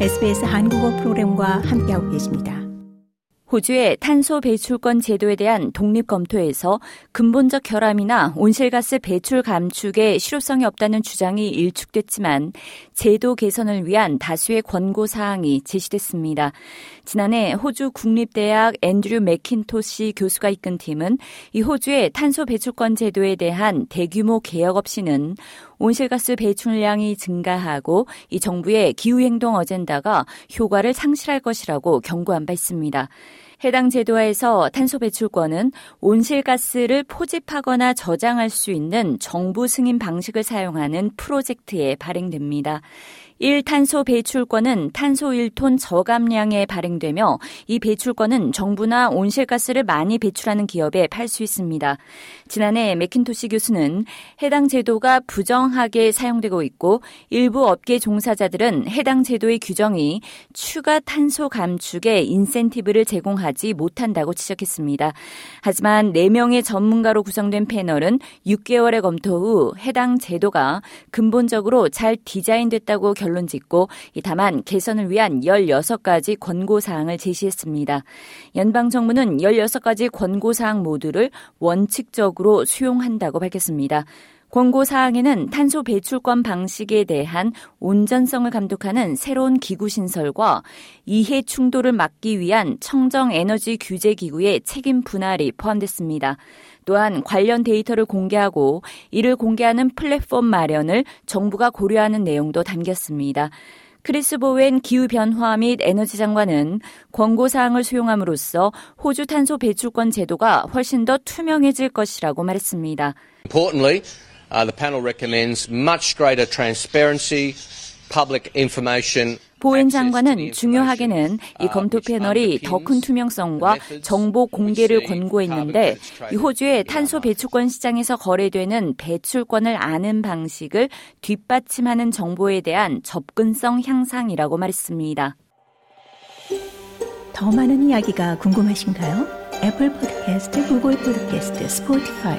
SBS 한국어 프로그램과 함께하고 계십니다. 호주의 탄소 배출권 제도에 대한 독립 검토에서 근본적 결함이나 온실가스 배출 감축에 실효성이 없다는 주장이 일축됐지만 제도 개선을 위한 다수의 권고 사항이 제시됐습니다. 지난해 호주 국립대학 앤드류 매킨토시 교수가 이끈 팀은 이 호주의 탄소 배출권 제도에 대한 대규모 개혁 없이는 온실가스 배출량이 증가하고 이 정부의 기후행동 어젠다가 효과를 상실할 것이라고 경고한 바 있습니다. 해당 제도화에서 탄소 배출권은 온실가스를 포집하거나 저장할 수 있는 정부 승인 방식을 사용하는 프로젝트에 발행됩니다. 1탄소 배출권은 탄소 1톤 저감량에 발행되며 이 배출권은 정부나 온실가스를 많이 배출하는 기업에 팔 수 있습니다. 지난해 매킨토시 교수는 해당 제도가 부정하게 사용되고 있고 일부 업계 종사자들은 해당 제도의 규정이 추가 탄소 감축에 인센티브를 제공하지 못한다고 지적했습니다. 하지만 4명의 전문가로 구성된 패널은 6개월의 검토 후 해당 제도가 근본적으로 잘 디자인됐다고 결론 짓고 다만 개선을 위한 16가지 권고사항을 제시했습니다. 연방정부는 16가지 권고사항 모두를 원칙적으로 수용한다고 밝혔습니다. 권고사항에는 탄소 배출권 방식에 대한 온전성을 감독하는 새로운 기구 신설과 이해 충돌을 막기 위한 청정에너지 규제기구의 책임 분할이 포함됐습니다. 또한 관련 데이터를 공개하고 이를 공개하는 플랫폼 마련을 정부가 고려하는 내용도 담겼습니다. 크리스 보웬 기후변화 및 에너지 장관은 권고사항을 수용함으로써 호주 탄소 배출권 제도가 훨씬 더 투명해질 것이라고 말했습니다. The panel recommends much greater transparency, public information. 보웬 장관은 중요하게는 이 검토 패널이 더 큰 투명성과 정보 공개를 권고했는데 이 호주의 탄소 배출권 시장에서 거래되는 배출권을 아는 방식을 뒷받침하는 정보에 대한 접근성 향상이라고 말했습니다. 더 많은 이야기가 궁금하신가요? 애플 팟캐스트, 구글 팟캐스트, 스포티파이